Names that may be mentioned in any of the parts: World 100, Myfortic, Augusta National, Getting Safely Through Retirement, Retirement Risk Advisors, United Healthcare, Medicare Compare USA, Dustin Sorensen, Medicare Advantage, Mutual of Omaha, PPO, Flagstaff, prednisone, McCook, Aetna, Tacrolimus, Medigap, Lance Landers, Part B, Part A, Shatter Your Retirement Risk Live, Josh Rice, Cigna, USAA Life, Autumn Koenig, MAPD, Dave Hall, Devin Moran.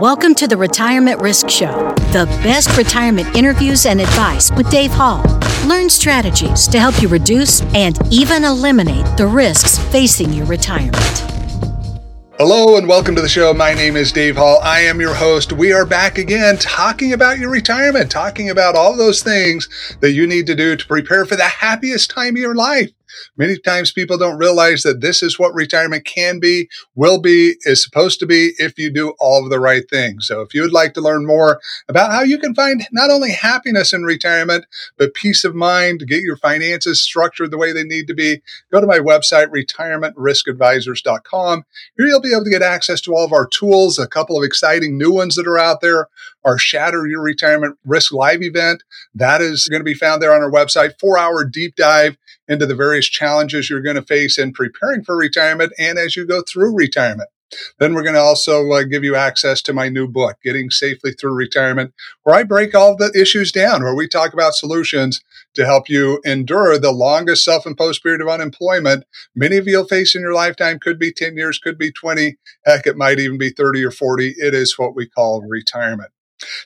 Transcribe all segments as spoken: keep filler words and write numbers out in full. Welcome to the Retirement Risk Show, the best retirement interviews and advice with Dave Hall. Learn strategies to help you reduce and even eliminate the risks facing your retirement. Hello and welcome to the show. My name is Dave Hall. I am your host. We are back again talking about your retirement, talking about all those things that you need to do to prepare for the happiest time of your life. Many times people don't realize that this is what retirement can be, will be, is supposed to be if you do all of the right things. So if you would like to learn more about how you can find not only happiness in retirement, but peace of mind, get your finances structured the way they need to be, go to my website, retirement risk advisors dot com. Here you'll be able to get access to all of our tools, a couple of exciting new ones that are out there. Our Shatter Your Retirement Risk Live event, that is going to be found there on our website, four-hour deep dive into the various challenges you're going to face in preparing for retirement and as you go through retirement. Then we're going to also uh, give you access to my new book, Getting Safely Through Retirement, where I break all the issues down, where we talk about solutions to help you endure the longest self-imposed period of unemployment many of you will face in your lifetime. Could be ten years, could be twenty. Heck, it might even be thirty or forty. It is what we call retirement.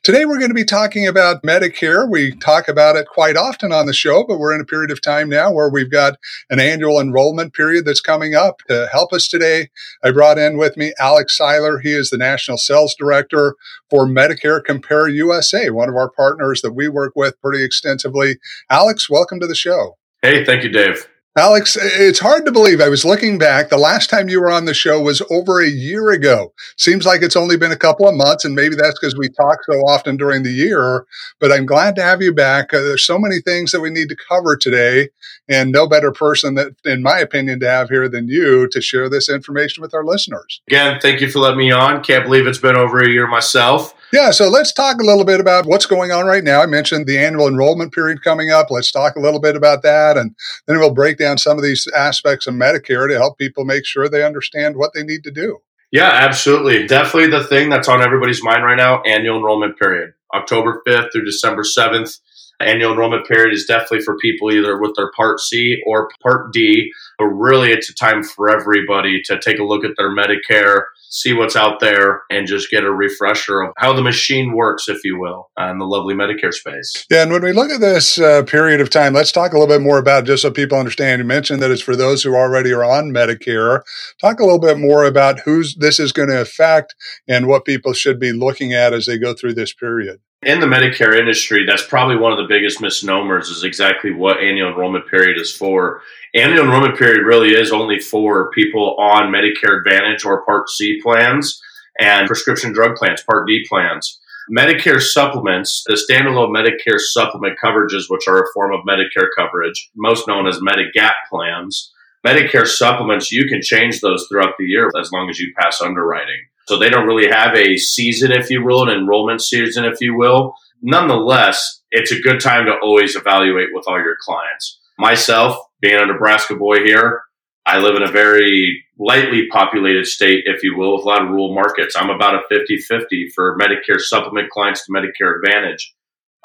Today, we're going to be talking about Medicare. We talk about it quite often on the show, but we're in a period of time now where we've got an annual enrollment period that's coming up. To help us today, I brought in with me Alex Siler. He is the National Sales Director for Medicare Compare U S A, one of our partners that we work with pretty extensively. Alex, welcome to the show. Hey, thank you, Dave. Alex, it's hard to believe. I was looking back. The last time you were on the show was over a year ago. Seems like it's only been a couple of months, and maybe that's because we talk so often during the year, but I'm glad to have you back. Uh, there's so many things that we need to cover today, and no better person, that, in my opinion, to have here than you to share this information with our listeners. Again, thank you for letting me on. Can't believe it's been over a year myself. Yeah, so let's talk a little bit about what's going on right now. I mentioned the annual enrollment period coming up. Let's talk a little bit about that, and then we'll break down some of these aspects of Medicare to help people make sure they understand what they need to do. Yeah, absolutely. Definitely the thing that's on everybody's mind right now, annual enrollment period. October fifth through December seventh, annual enrollment period is definitely for people either with their Part C or Part D, but really it's a time for everybody to take a look at their Medicare, see what's out there, and just get a refresher of how the machine works, if you will, in the lovely Medicare space. Yeah, and when we look at this uh, period of time, let's talk a little bit more about, just so people understand, you mentioned that it's for those who already are on Medicare. Talk a little bit more about who this is going to affect and what people should be looking at as they go through this period. In the Medicare industry, that's probably one of the biggest misnomers is exactly what annual enrollment period is for. Annual enrollment period really is only for people on Medicare Advantage or Part C plans and prescription drug plans, Part D plans. Medicare supplements, the standalone Medicare supplement coverages, which are a form of Medicare coverage, most known as Medigap plans. Medicare supplements, you can change those throughout the year as long as you pass underwriting. So they don't really have a season, if you will, an enrollment season, if you will. Nonetheless, it's a good time to always evaluate with all your clients. Myself, being a Nebraska boy here, I live in a very lightly populated state, if you will, with a lot of rural markets. I'm about a fifty-fifty for Medicare supplement clients to Medicare Advantage.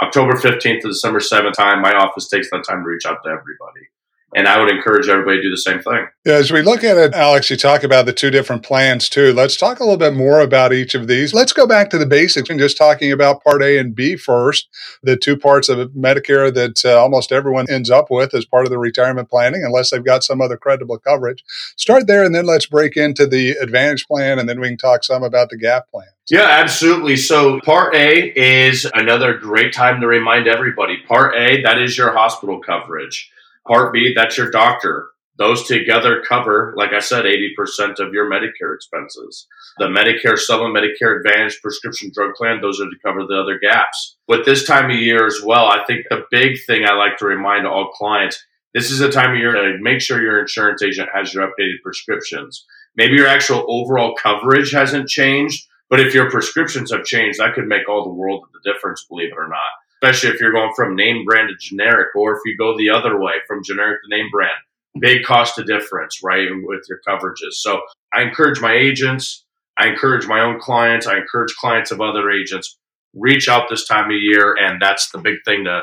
October fifteenth to December seventh time, my office takes that time to reach out to everybody. And I would encourage everybody to do the same thing. Yeah, as we look at it, Alex, you talk about the two different plans too. Let's talk a little bit more about each of these. Let's go back to the basics and just talking about Part A and B first, the two parts of Medicare that uh, almost everyone ends up with as part of their retirement planning, unless they've got some other credible coverage. Start there, and then let's break into the Advantage plan, and then we can talk some about the gap plan. Yeah, absolutely. So Part A is another great time to remind everybody. Part A, that is your hospital coverage. Part B, that's your doctor. Those together cover, like I said, eighty percent of your Medicare expenses. The Medicare Supplement, Medicare Advantage, prescription drug plan, those are to cover the other gaps. But this time of year as well, I think the big thing I like to remind all clients, this is a time of year to make sure your insurance agent has your updated prescriptions. Maybe your actual overall coverage hasn't changed, but if your prescriptions have changed, that could make all the world of the difference, believe it or not. Especially if you're going from name brand to generic, or if you go the other way from generic to name brand, big cost of difference, right, with your coverages. So I encourage my agents, I encourage my own clients, I encourage clients of other agents, reach out this time of year, and that's the big thing to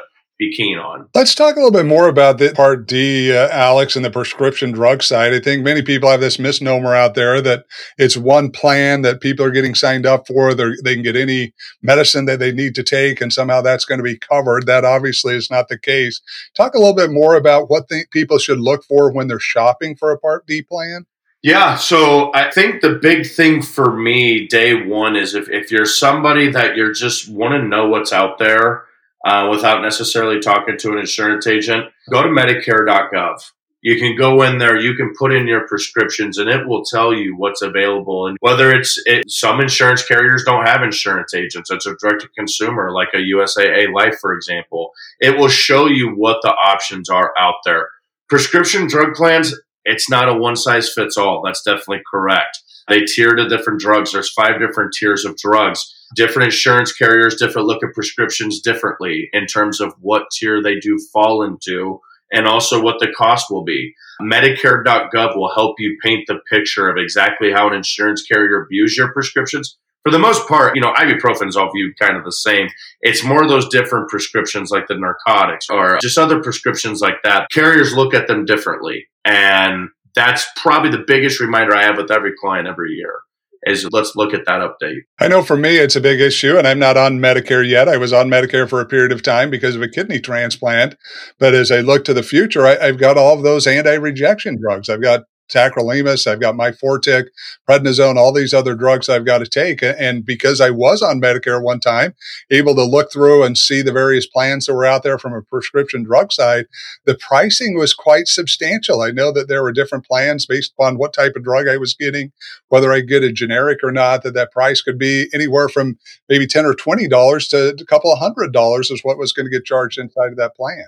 be keen on. Let's talk a little bit more about the Part D, uh, Alex, and the prescription drug side. I think many people have this misnomer out there that it's one plan that people are getting signed up for. They're, they can get any medicine that they need to take, and somehow that's going to be covered. That obviously is not the case. Talk a little bit more about what the, people should look for when they're shopping for a Part D plan. Yeah, so I think the big thing for me, day one, is if, if you're somebody that you're just want to know what's out there uh, without necessarily talking to an insurance agent, go to medicare dot gov. You can go in there, you can put in your prescriptions, and it will tell you what's available. And whether it's, it, some insurance carriers don't have insurance agents. It's a direct-to-consumer, like a U S A A Life, for example. It will show you what the options are out there. Prescription drug plans, it's not a one-size-fits-all. That's definitely correct. They tier to different drugs. There's five different tiers of drugs. Different insurance carriers, different look at prescriptions differently in terms of what tier they do fall into and also what the cost will be. medicare dot gov will help you paint the picture of exactly how an insurance carrier views your prescriptions. For the most part, you know, ibuprofen's all viewed kind of the same. It's more of those different prescriptions like the narcotics or just other prescriptions like that. Carriers look at them differently. And that's probably the biggest reminder I have with every client every year is let's look at that update. I know for me, it's a big issue, and I'm not on Medicare yet. I was on Medicare for a period of time because of a kidney transplant. But as I look to the future, I, I've got all of those anti-rejection drugs. I've got Tacrolimus, I've got Myfortic, prednisone, all these other drugs I've got to take. And because I was on Medicare one time, able to look through and see the various plans that were out there from a prescription drug side, the pricing was quite substantial. I know that there were different plans based upon what type of drug I was getting, whether I get a generic or not, that that price could be anywhere from maybe ten dollars or twenty dollars to a couple of hundred dollars is what was going to get charged inside of that plan.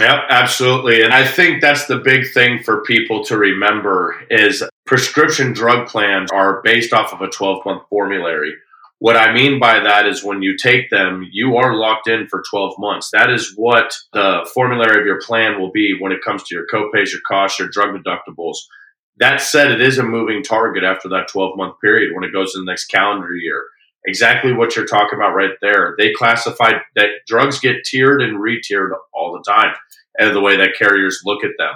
Yeah, absolutely. And I think that's the big thing for people to remember is prescription drug plans are based off of a twelve-month formulary. What I mean by that is when you take them, you are locked in for twelve months. That is what the formulary of your plan will be when it comes to your copays, your costs, your drug deductibles. That said, it is a moving target after that twelve-month period when it goes to the next calendar year. Exactly what you're talking about right there. They classified that drugs get tiered and re-tiered all the time and the way that carriers look at them.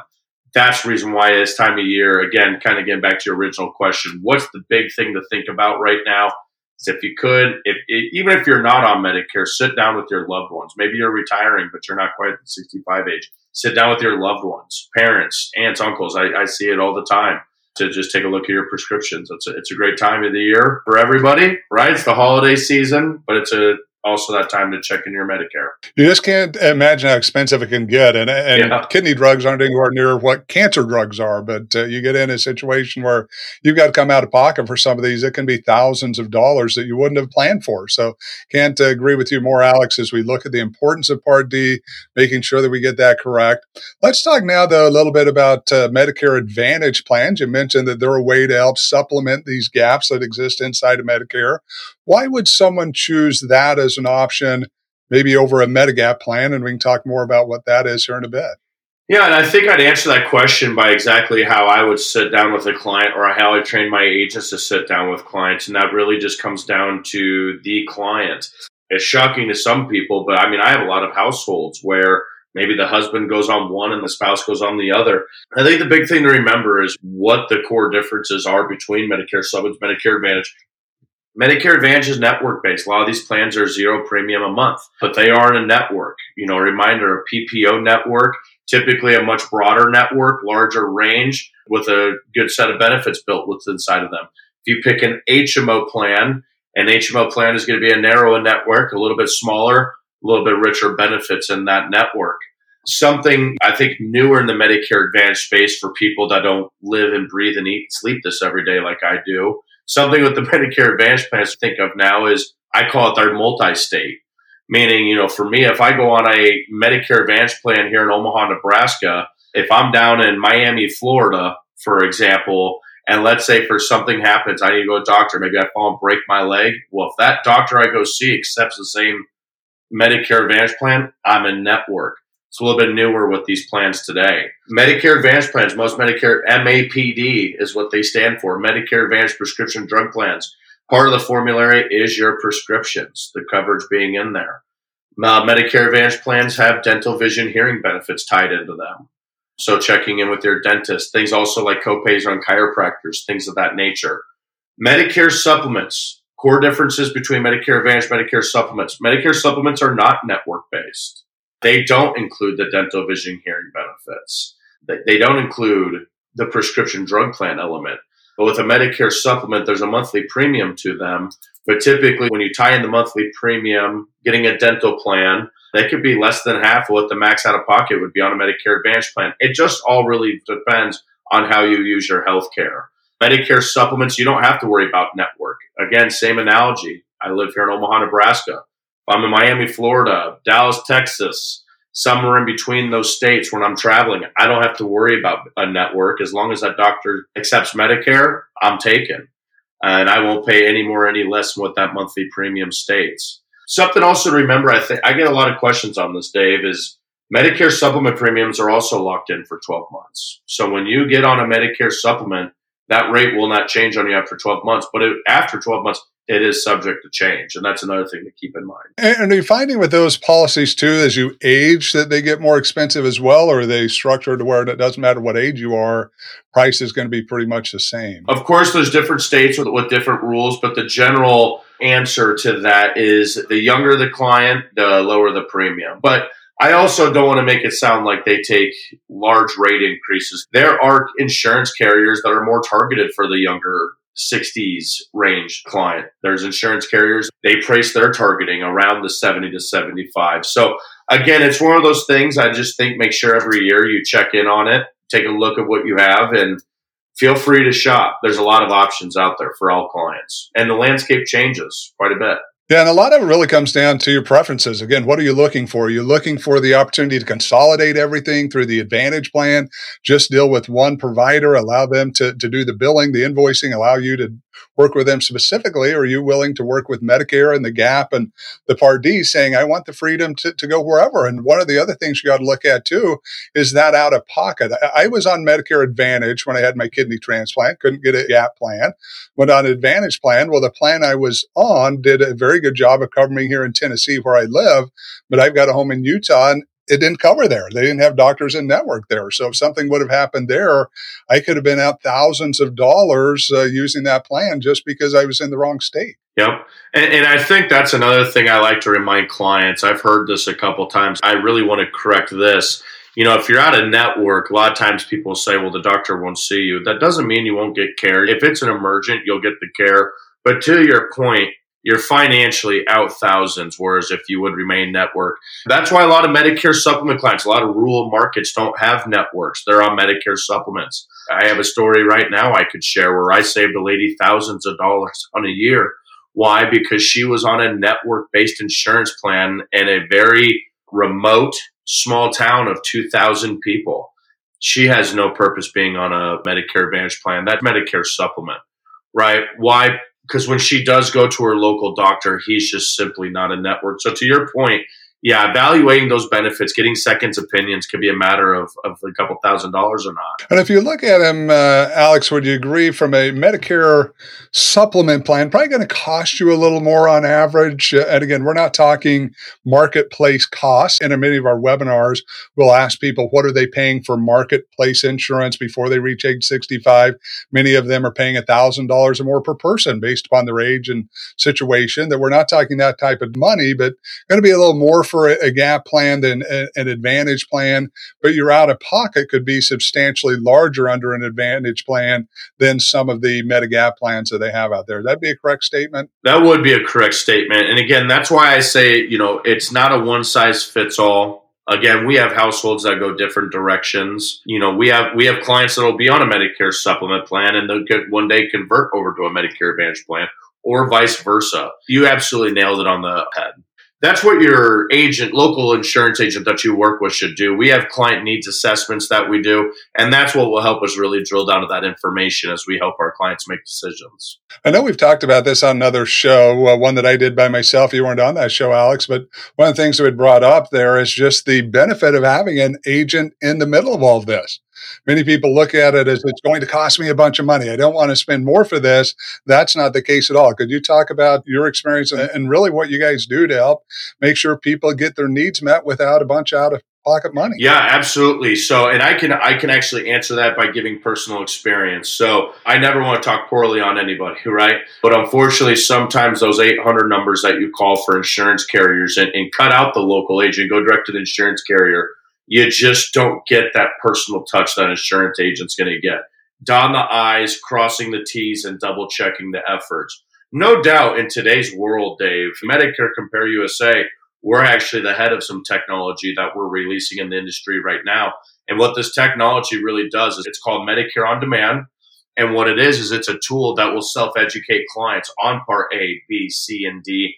That's the reason why this time of year, again, kind of getting back to your original question, what's the big thing to think about right now? Is if you could, if, if even if you're not on Medicare, sit down with your loved ones. Maybe you're retiring, but you're not quite at the sixty-five age. Sit down with your loved ones, parents, aunts, uncles. I, I see it all the time. To just take a look at your prescriptions. It's a, it's a great time of the year for everybody, right? It's the holiday season, but it's a also that time to check in your Medicare. You just can't imagine how expensive it can get. And, and yeah. Kidney drugs aren't anywhere near what cancer drugs are, but uh, you get in a situation where you've got to come out of pocket for some of these. It can be thousands of dollars that you wouldn't have planned for. So can't uh, agree with you more, Alex, as we look at the importance of Part D, making sure that we get that correct. Let's talk now, though, a little bit about uh, Medicare Advantage plans. You mentioned that they're a way to help supplement these gaps that exist inside of Medicare. Why would someone choose that as an option, maybe over a Medigap plan? And we can talk more about what that is here in a bit. Yeah, and I think I'd answer that question by exactly how I would sit down with a client or how I train my agents to sit down with clients. And that really just comes down to the client. It's shocking to some people, but I mean, I have a lot of households where maybe the husband goes on one and the spouse goes on the other. I think the big thing to remember is what the core differences are between Medicare Supplement, Medicare Advantage. Medicare Advantage is network-based. A lot of these plans are zero premium a month, but they are in a network. You know, a reminder, a P P O network, typically a much broader network, larger range with a good set of benefits built within inside of them. If you pick an H M O plan, an H M O plan is going to be a narrower network, a little bit smaller, a little bit richer benefits in that network. Something I think newer in the Medicare Advantage space for people that don't live and breathe and eat and sleep this every day like I do. Something with the Medicare Advantage plans to think of now is I call it their multi-state, meaning, you know, for me, if I go on a Medicare Advantage plan here in Omaha, Nebraska, if I'm down in Miami, Florida, for example, and let's say for something happens, I need to go to a doctor, maybe I fall and break my leg. Well, if that doctor I go see accepts the same Medicare Advantage plan, I'm in network. It's a little bit newer with these plans today. Medicare Advantage plans, most Medicare, M A P D is what they stand for, Medicare Advantage prescription drug plans. Part of the formulary is your prescriptions, the coverage being in there. Uh, Medicare Advantage plans have dental, vision, hearing benefits tied into them. So checking in with your dentist, things also like copays on chiropractors, things of that nature. Medicare supplements, core differences between Medicare Advantage, Medicare supplements. Medicare supplements are not network-based. They don't include the dental, vision, hearing benefits. They don't include the prescription drug plan element. But with a Medicare supplement, there's a monthly premium to them. But typically, when you tie in the monthly premium, getting a dental plan, that could be less than half of what the max out of pocket would be on a Medicare Advantage plan. It just all really depends on how you use your health care. Medicare supplements, you don't have to worry about network. Again, same analogy. I live here in Omaha, Nebraska. I'm in Miami, Florida, Dallas, Texas, somewhere in between those states when I'm traveling. I don't have to worry about a network. As long as that doctor accepts Medicare, I'm taken. And I won't pay any more, any less than what that monthly premium states. Something also to remember, I think I get a lot of questions on this, Dave, is Medicare supplement premiums are also locked in for twelve months. So when you get on a Medicare supplement, that rate will not change on you after twelve months. But it, after twelve months, it is subject to change. And that's another thing to keep in mind. And, and are you finding with those policies, too, as you age, that they get more expensive as well? Or are they structured where it doesn't matter what age you are, price is going to be pretty much the same? Of course, there's different states with, with different rules. But the general answer to that is the younger the client, the lower the premium. But I also don't want to make it sound like they take large rate increases. There are insurance carriers that are more targeted for the younger sixties range client. There's insurance carriers, they price their targeting around the seventy to seventy-five. So again, it's one of those things I just think make sure every year you check in on it, take a look at what you have, and feel free to shop. There's a lot of options out there for all clients. And the landscape changes quite a bit. Yeah, and a lot of it really comes down to your preferences. Again, what are you looking for? You're looking for the opportunity to consolidate everything through the Advantage plan, just deal with one provider, allow them to, to do the billing, the invoicing, allow you to work with them specifically. Or are you willing to work with Medicare and the Gap and the Part D saying, I want the freedom to, to go wherever? And one of the other things you got to look at, too, is that out of pocket. I, I was on Medicare Advantage when I had my kidney transplant, couldn't get a Gap plan, went on Advantage plan. Well, the plan I was on did a very good job of covering here in Tennessee where I live, but I've got a home in Utah and it didn't cover there. They didn't have doctors in network there. So if something would have happened there, I could have been out thousands of dollars uh, using that plan just because I was in the wrong state. Yep. And, and I think that's another thing I like to remind clients. I've heard this a couple times. I really want to correct this. You know, if you're out of network, a lot of times people say, well, the doctor won't see you. That doesn't mean you won't get care. If it's an emergent, you'll get the care. But to your point, you're financially out thousands, whereas if you would remain network. That's why a lot of Medicare supplement clients, a lot of rural markets don't have networks. They're on Medicare supplements. I have a story right now I could share where I saved a lady thousands of dollars on a year. Why? Because she was on a network-based insurance plan in a very remote, small town of two thousand people. She has no purpose being on a Medicare Advantage plan. That's Medicare supplement, right? Why? Because when she does go to her local doctor, he's just simply not a network. So to your point, yeah, evaluating those benefits, getting second opinions could be a matter of, of a couple thousand dollars or not. And if you look at them, uh, Alex, would you agree from a Medicare supplement plan, probably going to cost you a little more on average? Uh, and again, we're not talking marketplace costs. And in many of our webinars, we'll ask people, what are they paying for marketplace insurance before they reach age sixty-five? Many of them are paying one thousand dollars or more per person based upon their age and situation. That we're not talking that type of money, but going to be a little more for for a Gap plan than an Advantage plan, but your out of pocket could be substantially larger under an Advantage plan than some of the Medigap plans that they have out there. That'd be a correct statement? That would be a correct statement. And again, that's why I say, you know, it's not a one size fits all. Again, we have households that go different directions. You know, we have we have clients that will be on a Medicare supplement plan and they'll get one day convert over to a Medicare Advantage plan or vice versa. You absolutely nailed it on the head. That's what your agent, local insurance agent that you work with should do. We have client needs assessments that we do, and that's what will help us really drill down to that information as we help our clients make decisions. I know we've talked about this on another show, uh, one that I did by myself. You weren't on that show, Alex, but one of the things that we brought up there is just the benefit of having an agent in the middle of all this. Many people look at it as it's going to cost me a bunch of money. I don't want to spend more for this. That's not the case at all. Could you talk about your experience and really what you guys do to help make sure people get their needs met without a bunch out of pocket money? Yeah, absolutely. So, and I can I can actually answer that by giving personal experience. So I never want to talk poorly on anybody, right? But unfortunately, sometimes those eight hundred numbers that you call for insurance carriers and, and cut out the local agent, go direct to the insurance carrier, you just don't get that personal touch that an insurance agent's going to get. Dotting the I's, crossing the T's, and double checking the efforts. No doubt in today's world, Dave, Medicare Compare U S A, we're actually the head of some technology that we're releasing in the industry right now. And what this technology really does is it's called Medicare On Demand. And what it is, is it's a tool that will self-educate clients on Part A, B, C, and D.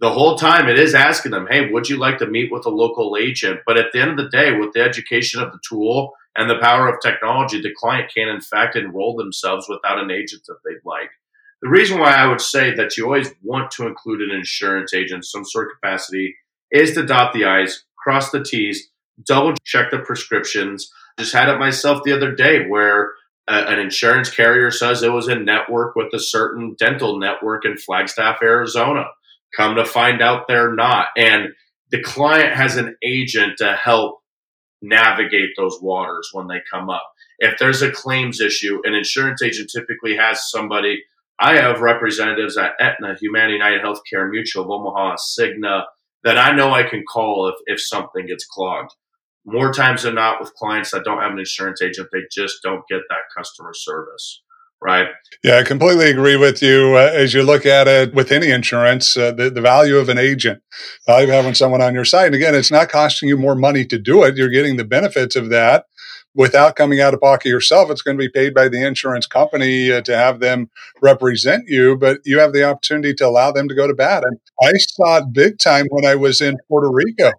The whole time it is asking them, hey, would you like to meet with a local agent? But at the end of the day, with the education of the tool and the power of technology, the client can, in fact, enroll themselves without an agent if they'd like. The reason why I would say that you always want to include an insurance agent in some sort of capacity is to dot the I's, cross the T's, double check the prescriptions. Just had it myself the other day where a, an insurance carrier says it was in network with a certain dental network in Flagstaff, Arizona. Come to find out they're not. And the client has an agent to help navigate those waters when they come up. If there's a claims issue, an insurance agent typically has somebody. I have representatives at Aetna, Humana, United Healthcare, Mutual of Omaha, Cigna, that I know I can call if, if something gets clogged. More times than not with clients that don't have an insurance agent, they just don't get that customer service. Right. Yeah, I completely agree with you. Uh, as you look at it with any insurance, uh, the, the value of an agent, value of having someone on your side. And again, it's not costing you more money to do it. You're getting the benefits of that without coming out of pocket yourself. It's going to be paid by the insurance company uh, to have them represent you, but you have the opportunity to allow them to go to bat. And I saw it big time when I was in Puerto Rico.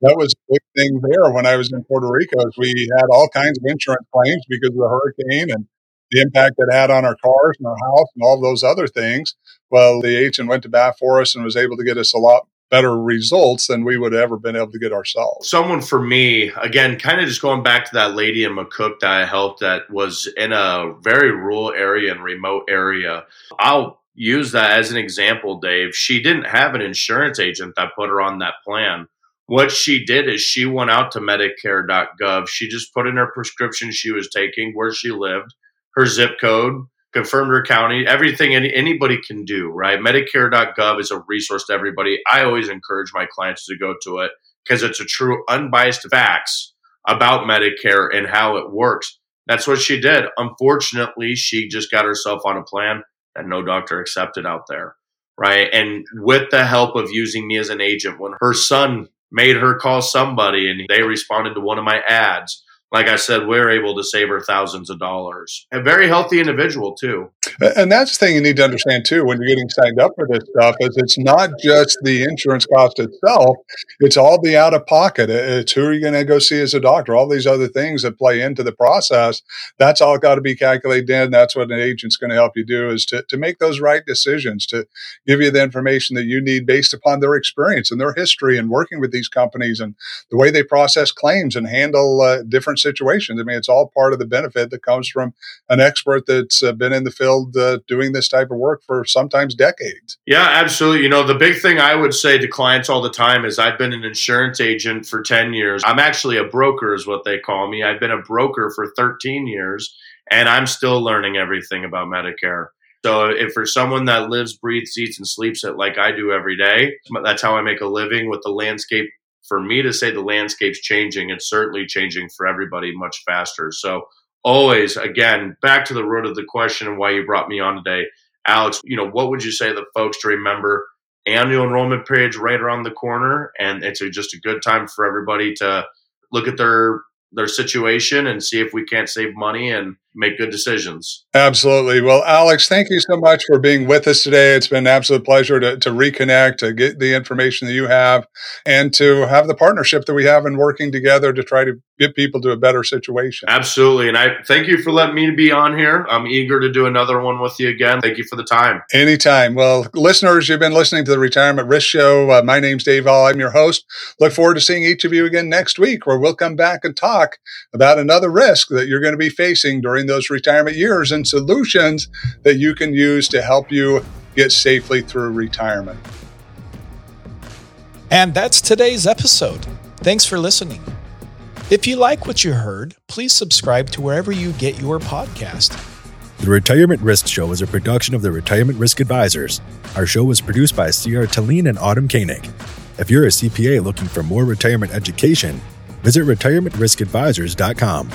That was a big thing there when I was in Puerto Rico. We had all kinds of insurance claims because of the hurricane and the impact it had on our cars and our house and all those other things. Well, the agent went to bat for us and was able to get us a lot better results than we would have ever been able to get ourselves. Someone for me, again, kind of just going back to that lady in McCook that I helped that was in a very rural area and remote area. I'll use that as an example, Dave. She didn't have an insurance agent that put her on that plan. What she did is she went out to medicare dot gov. She just put in her prescription she was taking, where she lived, her zip code, confirmed her county, everything any, anybody can do, right? Medicare dot gov is a resource to everybody. I always encourage my clients to go to it because it's a true unbiased facts about Medicare and how it works. That's what she did. Unfortunately, she just got herself on a plan that no doctor accepted out there, right? And with the help of using me as an agent, when her son made her call somebody and they responded to one of my ads, like I said, we're able to save her thousands of dollars. A very healthy individual, too. And that's the thing you need to understand, too, when you're getting signed up for this stuff, is it's not just the insurance cost itself. It's all the out-of-pocket. It's who you're going to go see as a doctor, all these other things that play into the process. That's all got to be calculated in. That's what an agent's going to help you do, is to, to make those right decisions, to give you the information that you need based upon their experience and their history and working with these companies and the way they process claims and handle uh, different situations. I mean, it's all part of the benefit that comes from an expert that's uh, been in the field uh, doing this type of work for sometimes decades. Yeah, absolutely. You know, the big thing I would say to clients all the time is I've been an insurance agent for ten years. I'm actually a broker is what they call me. I've been a broker for thirteen years, and I'm still learning everything about Medicare. So if for someone that lives, breathes, eats, and sleeps it like I do every day, that's how I make a living with the landscape. For me to say the landscape's changing, it's certainly changing for everybody much faster. So always, again, back to the root of the question and why you brought me on today, Alex, you know, what would you say to the folks to remember? Annual enrollment period's right around the corner, and it's a, just a good time for everybody to look at their their situation and see if we can't save money and make good decisions. Absolutely. Well, Alex, thank you so much for being with us today. It's been an absolute pleasure to, to reconnect, to get the information that you have, and to have the partnership that we have in working together to try to get people to a better situation. Absolutely. And I thank you for letting me be on here. I'm eager to do another one with you again. Thank you for the time. Anytime. Well, listeners, you've been listening to the Retirement Risk Show. Uh, my name's Dave Hall. I'm your host. Look forward to seeing each of you again next week, where we'll come back and talk about another risk that you're going to be facing during those retirement years and solutions that you can use to help you get safely through retirement. And that's today's episode. Thanks for listening. If you like what you heard, please subscribe to wherever you get your podcast. The Retirement Risk Show is a production of the Retirement Risk Advisors. Our show was produced by C R Talene and Autumn Koenig. If you're a C P A looking for more retirement education, visit retirement risk advisors dot com.